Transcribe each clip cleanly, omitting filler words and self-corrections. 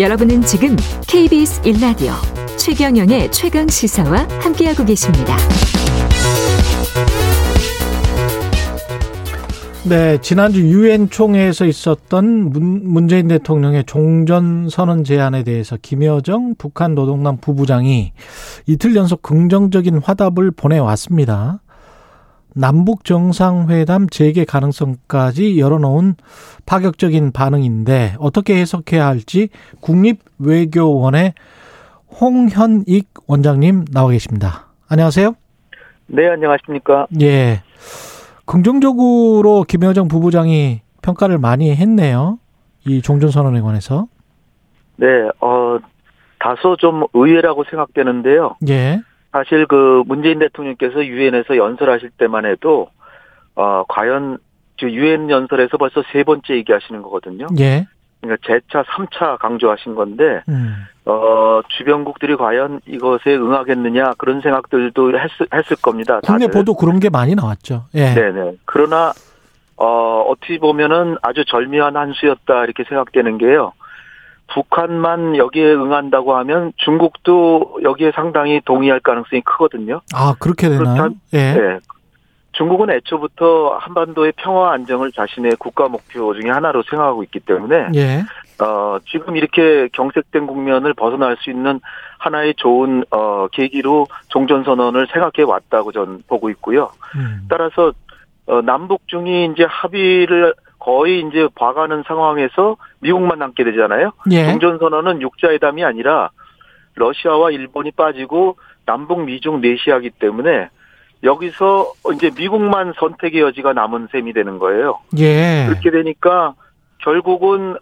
여러분은 지금 KBS 1라디오 최경영의 최강 시사와 함께하고 계십니다. 네, 지난주 유엔 총회에서 있었던 문재인 대통령의 종전선언 제안에 대해서 김여정 북한 노동당 부부장이 이틀 연속 긍정적인 화답을 보내왔습니다. 남북정상회담 재개 가능성까지 열어놓은 파격적인 반응인데 어떻게 해석해야 할지 국립외교원의 홍현익 원장님 나와 계십니다. 안녕하세요. 네, 안녕하십니까. 예, 긍정적으로 김여정 부부장이 평가를 많이 했네요. 이 종전선언에 관해서. 네, 다소 좀 의외라고 생각되는데요. 예. 사실 그 문재인 대통령께서 유엔에서 연설하실 때만 해도 과연 유엔 연설에서 벌써 세 번째 얘기하시는 거거든요. 예. 그러니까 재차 3차 강조하신 건데 주변국들이 과연 이것에 응하겠느냐 그런 생각들도 했을 겁니다. 다들. 국내 보도 그런 게 많이 나왔죠. 예. 네네. 그러나 어떻게 보면은 아주 절묘한 한 수였다 이렇게 생각되는 게요. 북한만 여기에 응한다고 하면 중국도 여기에 상당히 동의할 가능성이 크거든요. 아, 그렇게 되나요? 예. 네. 중국은 애초부터 한반도의 평화 안정을 자신의 국가 목표 중에 하나로 생각하고 있기 때문에 예. 지금 이렇게 경색된 국면을 벗어날 수 있는 하나의 좋은 계기로 종전선언을 생각해 왔다고 저는 보고 있고요. 따라서 남북 중이 이제 합의를 거의 이제 봐가는 상황에서 미국만 남게 되잖아요. 예. 종전선언은 육자회담이 아니라 러시아와 일본이 빠지고 남북 미중 넷이하기 때문에 여기서 이제 미국만 선택의 여지가 남은 셈이 되는 거예요. 예. 그렇게 되니까 결국은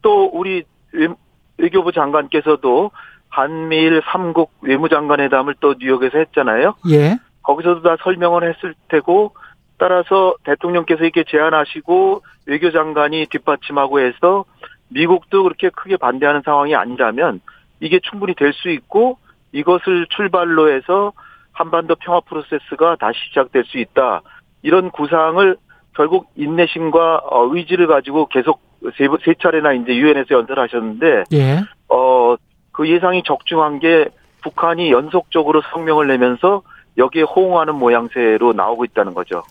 또 우리 외교부 장관께서도 한미일 3국 외무장관회담을 또 뉴욕에서 했잖아요. 예. 거기서도 다 설명을 했을 테고 따라서 대통령께서 이렇게 제안하시고 외교장관이 뒷받침하고 해서 미국도 그렇게 크게 반대하는 상황이 아니라면 이게 충분히 될 수 있고 이것을 출발로 해서 한반도 평화 프로세스가 다시 시작될 수 있다. 이런 구상을 결국 인내심과 의지를 가지고 계속 세 차례나 이제 유엔에서 연설하셨는데 예. 그 예상이 적중한 게 북한이 연속적으로 성명을 내면서 여기에 호응하는 모양새로 나오고 있다는 거죠.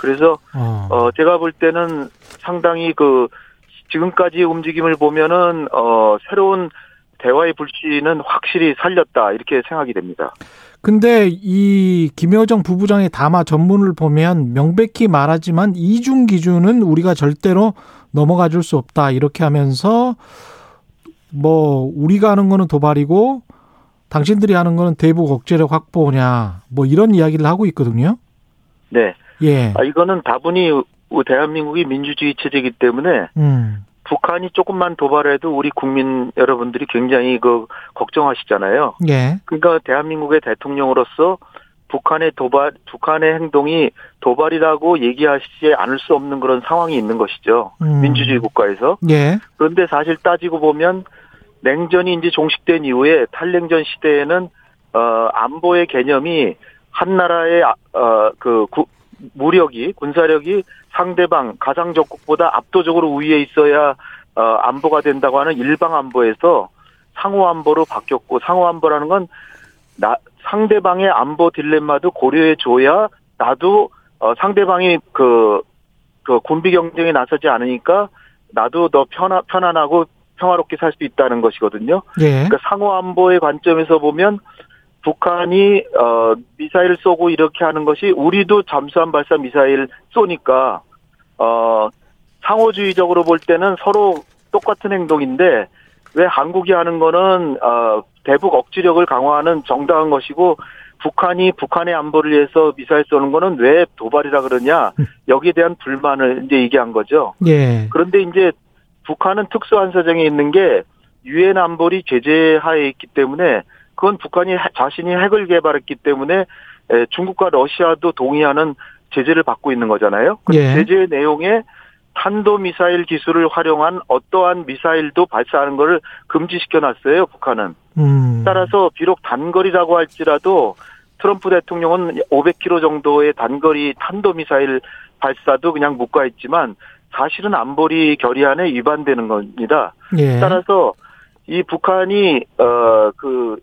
그래서 제가 볼 때는 상당히 그 지금까지 움직임을 보면은 새로운 대화의 불씨는 확실히 살렸다 이렇게 생각이 됩니다. 근데 이 김여정 부부장의 담화 전문을 보면 명백히 말하지만 이중 기준은 우리가 절대로 넘어가 줄 수 없다 이렇게 하면서 뭐 우리가 하는 거는 도발이고 당신들이 하는 거는 대북 억제력 확보냐, 뭐 이런 이야기를 하고 있거든요. 네. 예. 이거는 다분히 대한민국이 민주주의 체제이기 때문에 북한이 조금만 도발해도 우리 국민 여러분들이 굉장히 걱정하시잖아요. 예. 그러니까 대한민국의 대통령으로서 북한의 행동이 도발이라고 얘기하시지 않을 수 없는 그런 상황이 있는 것이죠. 민주주의 국가에서. 예. 그런데 사실 따지고 보면 냉전이 이제 종식된 이후에 탈냉전 시대에는 안보의 개념이 한 나라의 무력이 군사력이 상대방 가상 적국보다 압도적으로 우위에 있어야 안보가 된다고 하는 일방 안보에서 상호 안보로 바뀌었고 상호 안보라는 건 상대방의 안보 딜레마도 고려해 줘야 나도 상대방이 그 군비 경쟁에 나서지 않으니까 나도 더 편안하고 평화롭게 살 수 있다는 것이거든요. 예. 그러니까 상호 안보의 관점에서 보면 북한이 미사일 쏘고 이렇게 하는 것이 우리도 잠수함 발사 미사일 쏘니까 상호주의적으로 볼 때는 서로 똑같은 행동인데 왜 한국이 하는 거는 대북 억지력을 강화하는 정당한 것이고 북한이 북한의 안보를 위해서 미사일 쏘는 거는 왜 도발이라 그러냐 여기에 대한 불만을 이제 얘기한 거죠. 예. 그런데 이제 북한은 특수한 사정이 있는 게 유엔 안보리 제재하에 있기 때문에 그건 북한이 자신이 핵을 개발했기 때문에 중국과 러시아도 동의하는 제재를 받고 있는 거잖아요. 그 예. 제재 내용에 탄도미사일 기술을 활용한 어떠한 미사일도 발사하는 것을 금지시켜놨어요. 북한은. 따라서 비록 단거리라고 할지라도 트럼프 대통령은 500km 정도의 단거리 탄도미사일 발사도 그냥 묵과했지만 사실은 안보리 결의안에 위반되는 겁니다. 예. 따라서 이 북한이 그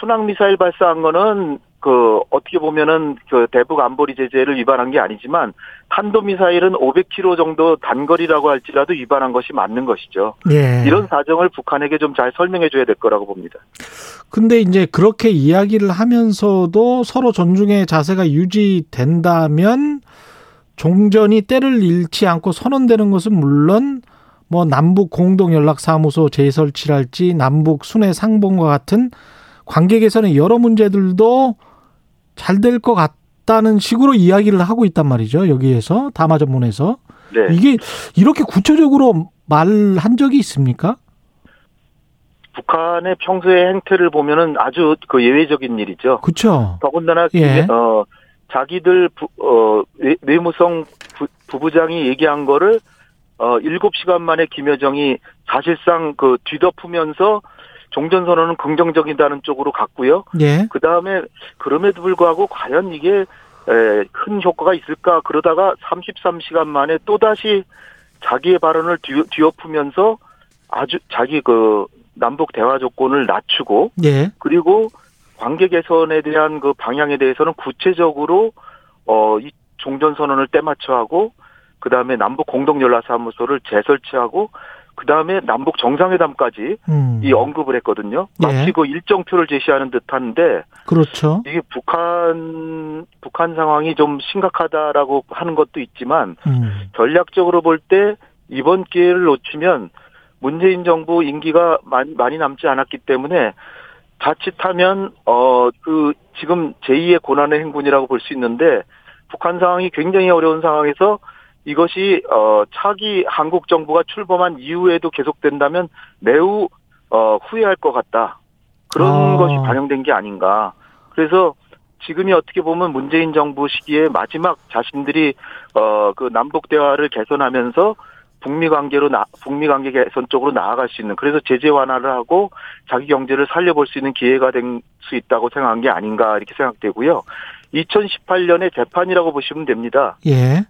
순항 미사일 발사한 거는 그 어떻게 보면은 그 대북 안보리 제재를 위반한 게 아니지만 탄도 미사일은 500km 정도 단거리라고 할지라도 위반한 것이 맞는 것이죠. 예. 이런 사정을 북한에게 좀 잘 설명해 줘야 될 거라고 봅니다. 근데 이제 그렇게 이야기를 하면서도 서로 존중의 자세가 유지된다면 종전이 때를 잃지 않고 선언되는 것은 물론 뭐 남북 공동 연락 사무소 재설치랄지 남북 순회 상봉과 같은 관계 개선의 여러 문제들도 잘 될 것 같다는 식으로 이야기를 하고 있단 말이죠. 여기에서 담화 전문에서. 네. 이게 이렇게 구체적으로 말한 적이 있습니까? 북한의 평소의 행태를 보면은 아주 그 예외적인 일이죠. 그렇죠. 더군다나 예. 자기들 외무성 부부장이 얘기한 거를 7시간 만에 김여정이 사실상 그 뒤덮으면서 종전선언은 긍정적이다는 쪽으로 갔고요. 예. 그다음에 그럼에도 불구하고 과연 이게 큰 효과가 있을까 그러다가 33시간 만에 또다시 자기의 발언을 뒤엎으면서 아주 자기 그 남북 대화 조건을 낮추고 예. 그리고 관계 개선에 대한 그 방향에 대해서는 구체적으로 이 종전선언을 때맞춰 하고 그다음에 남북 공동 연락사무소를 재설치하고 그다음에 남북 정상회담까지 이 언급을 했거든요. 마치 예. 그 일정표를 제시하는 듯한데 그렇죠. 이게 북한 상황이 좀 심각하다라고 하는 것도 있지만 전략적으로 볼 때 이번 기회를 놓치면 문재인 정부 임기가 많이 남지 않았기 때문에 자칫하면 그 지금 제2의 고난의 행군이라고 볼 수 있는데 북한 상황이 굉장히 어려운 상황에서 이것이 차기 한국 정부가 출범한 이후에도 계속된다면 매우 후회할 것 같다. 그런 것이 반영된 게 아닌가. 그래서 지금이 어떻게 보면 문재인 정부 시기에 마지막 자신들이 그 남북 대화를 개선하면서 북미 관계 개선 쪽으로 나아갈 수 있는 그래서 제재 완화를 하고 자기 경제를 살려볼 수 있는 기회가 된 수 있다고 생각한 게 아닌가 이렇게 생각되고요. 2018년의 재판이라고 보시면 됩니다. 예.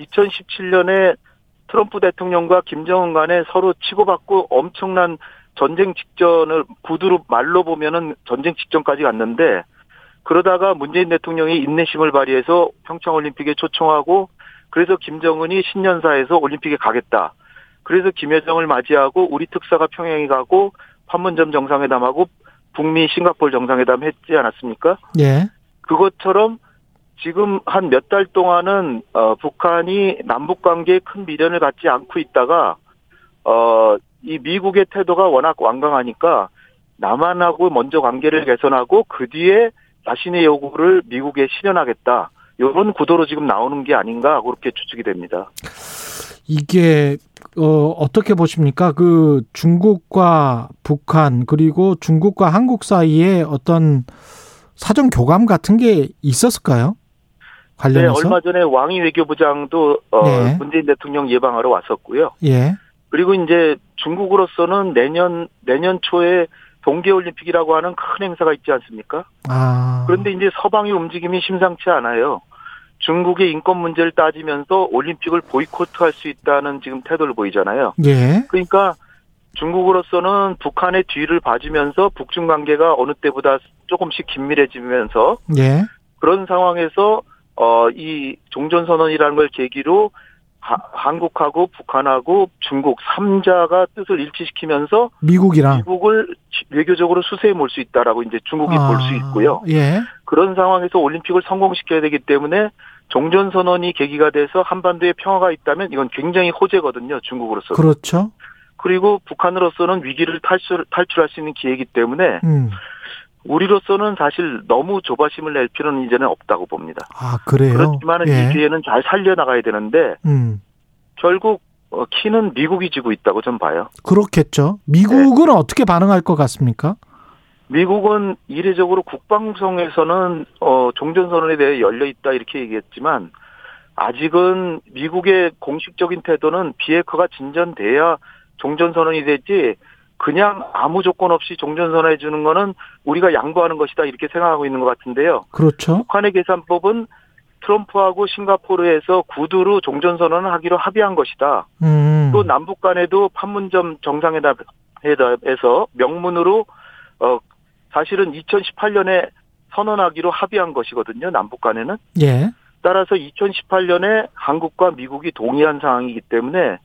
2017년에 트럼프 대통령과 김정은 간에 서로 치고받고 엄청난 전쟁 직전을 구두로 말로 보면은 전쟁 직전까지 갔는데 그러다가 문재인 대통령이 인내심을 발휘해서 평창올림픽에 초청하고 그래서 김정은이 신년사에서 올림픽에 가겠다. 그래서 김여정을 맞이하고 우리 특사가 평양에 가고 판문점 정상회담하고 북미 싱가포르 정상회담 했지 않았습니까? 예. 그것처럼 지금 한 몇 달 동안은 북한이 남북 관계에 큰 미련을 갖지 않고 있다가 이 미국의 태도가 워낙 완강하니까 남한하고 먼저 관계를 개선하고 그 뒤에 자신의 요구를 미국에 실현하겠다. 이런 구도로 지금 나오는 게 아닌가 그렇게 추측이 됩니다. 이게 어떻게 보십니까? 그 중국과 북한 그리고 중국과 한국 사이에 어떤 사정 교감 같은 게 있었을까요? 관련해서? 네, 얼마 전에 왕위 외교부장도 네. 문재인 대통령 예방하러 왔었고요. 예. 그리고 이제 중국으로서는 내년 초에 동계올림픽이라고 하는 큰 행사가 있지 않습니까? 아. 그런데 이제 서방의 움직임이 심상치 않아요. 중국의 인권 문제를 따지면서 올림픽을 보이콧할 수 있다는 지금 태도를 보이잖아요. 예. 그러니까 중국으로서는 북한의 뒤를 봐주면서 북중 관계가 어느 때보다 조금씩 긴밀해지면서 예. 그런 상황에서 이 종전선언이라는 걸 계기로 한국하고 북한하고 중국 3자가 뜻을 일치시키면서 미국을 외교적으로 수세에 몰 수 있다라고 이제 중국이 볼 수 있고요. 예. 그런 상황에서 올림픽을 성공시켜야 되기 때문에 종전선언이 계기가 돼서 한반도에 평화가 있다면 이건 굉장히 호재거든요. 중국으로서는. 그렇죠. 그리고 북한으로서는 위기를 탈출할 수 있는 기회이기 때문에 우리로서는 사실 너무 조바심을 낼 필요는 이제는 없다고 봅니다. 아, 그래요? 그렇지만 예. 이 기회는 잘 살려나가야 되는데 결국 키는 미국이 지고 있다고 저는 봐요. 그렇겠죠. 미국은 네. 어떻게 반응할 것 같습니까? 미국은 이례적으로 국방성에서는 종전선언에 대해 열려있다 이렇게 얘기했지만 아직은 미국의 공식적인 태도는 비핵화가 진전돼야 종전선언이 됐지 그냥 아무 조건 없이 종전선언해 주는 거는 우리가 양보하는 것이다 이렇게 생각하고 있는 것 같은데요. 그렇죠. 북한의 계산법은 트럼프하고 싱가포르에서 구두로 종전선언을 하기로 합의한 것이다. 또 남북 간에도 판문점 정상회담 회담에서 명문으로 사실은 2018년에 선언하기로 합의한 것이거든요. 남북 간에는. 예. 따라서 2018년에 한국과 미국이 동의한 상황이기 때문에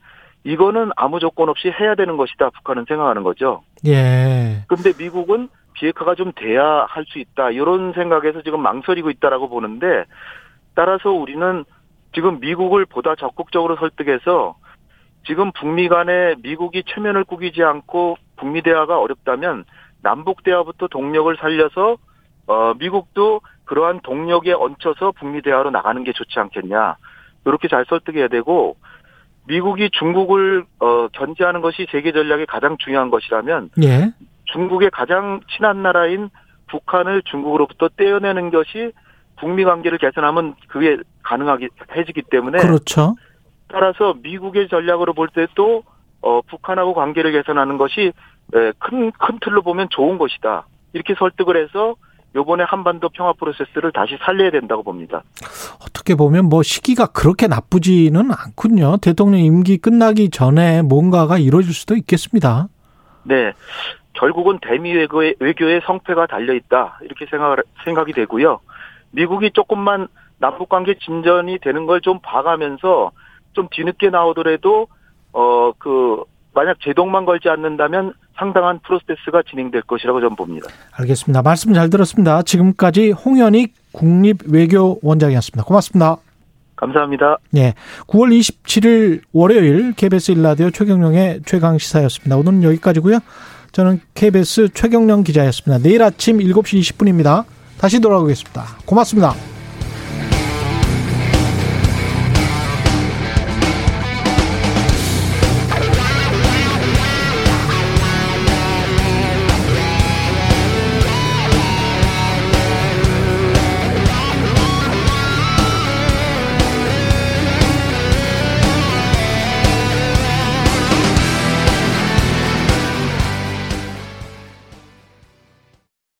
이거는 아무 조건 없이 해야 되는 것이다. 북한은 생각하는 거죠. 예. 근데 미국은 비핵화가 좀 돼야 할 수 있다. 이런 생각에서 지금 망설이고 있다라고 보는데 따라서 우리는 지금 미국을 보다 적극적으로 설득해서 지금 북미 간에 미국이 체면을 꾸기지 않고 북미 대화가 어렵다면 남북 대화부터 동력을 살려서 미국도 그러한 동력에 얹혀서 북미 대화로 나가는 게 좋지 않겠냐. 이렇게 잘 설득해야 되고 미국이 중국을 견제하는 것이 세계 전략의 가장 중요한 것이라면 예. 중국의 가장 친한 나라인 북한을 중국으로부터 떼어내는 것이 북미 관계를 개선하면 그게 가능하게 해지기 때문에 그렇죠. 따라서 미국의 전략으로 볼 때 또 북한하고 관계를 개선하는 것이 큰 틀로 보면 좋은 것이다. 이렇게 설득을 해서 요번에 한반도 평화 프로세스를 다시 살려야 된다고 봅니다. 어떻게 보면 뭐 시기가 그렇게 나쁘지는 않군요. 대통령 임기 끝나기 전에 뭔가가 이루어질 수도 있겠습니다. 네. 결국은 대미 외교의 성패가 달려있다. 이렇게 생각이 되고요. 미국이 조금만 남북관계 진전이 되는 걸 좀 봐가면서 좀 뒤늦게 나오더라도 만약 제동만 걸지 않는다면 상당한 프로세스가 진행될 것이라고 저는 봅니다. 알겠습니다. 말씀 잘 들었습니다. 지금까지 홍현익 국립외교원장이었습니다. 고맙습니다. 감사합니다. 네, 9월 27일 월요일 KBS 1라디오 최경령의 최강시사였습니다. 오늘은 여기까지고요. 저는 KBS 최경령 기자였습니다. 내일 아침 7시 20분입니다. 다시 돌아오겠습니다. 고맙습니다.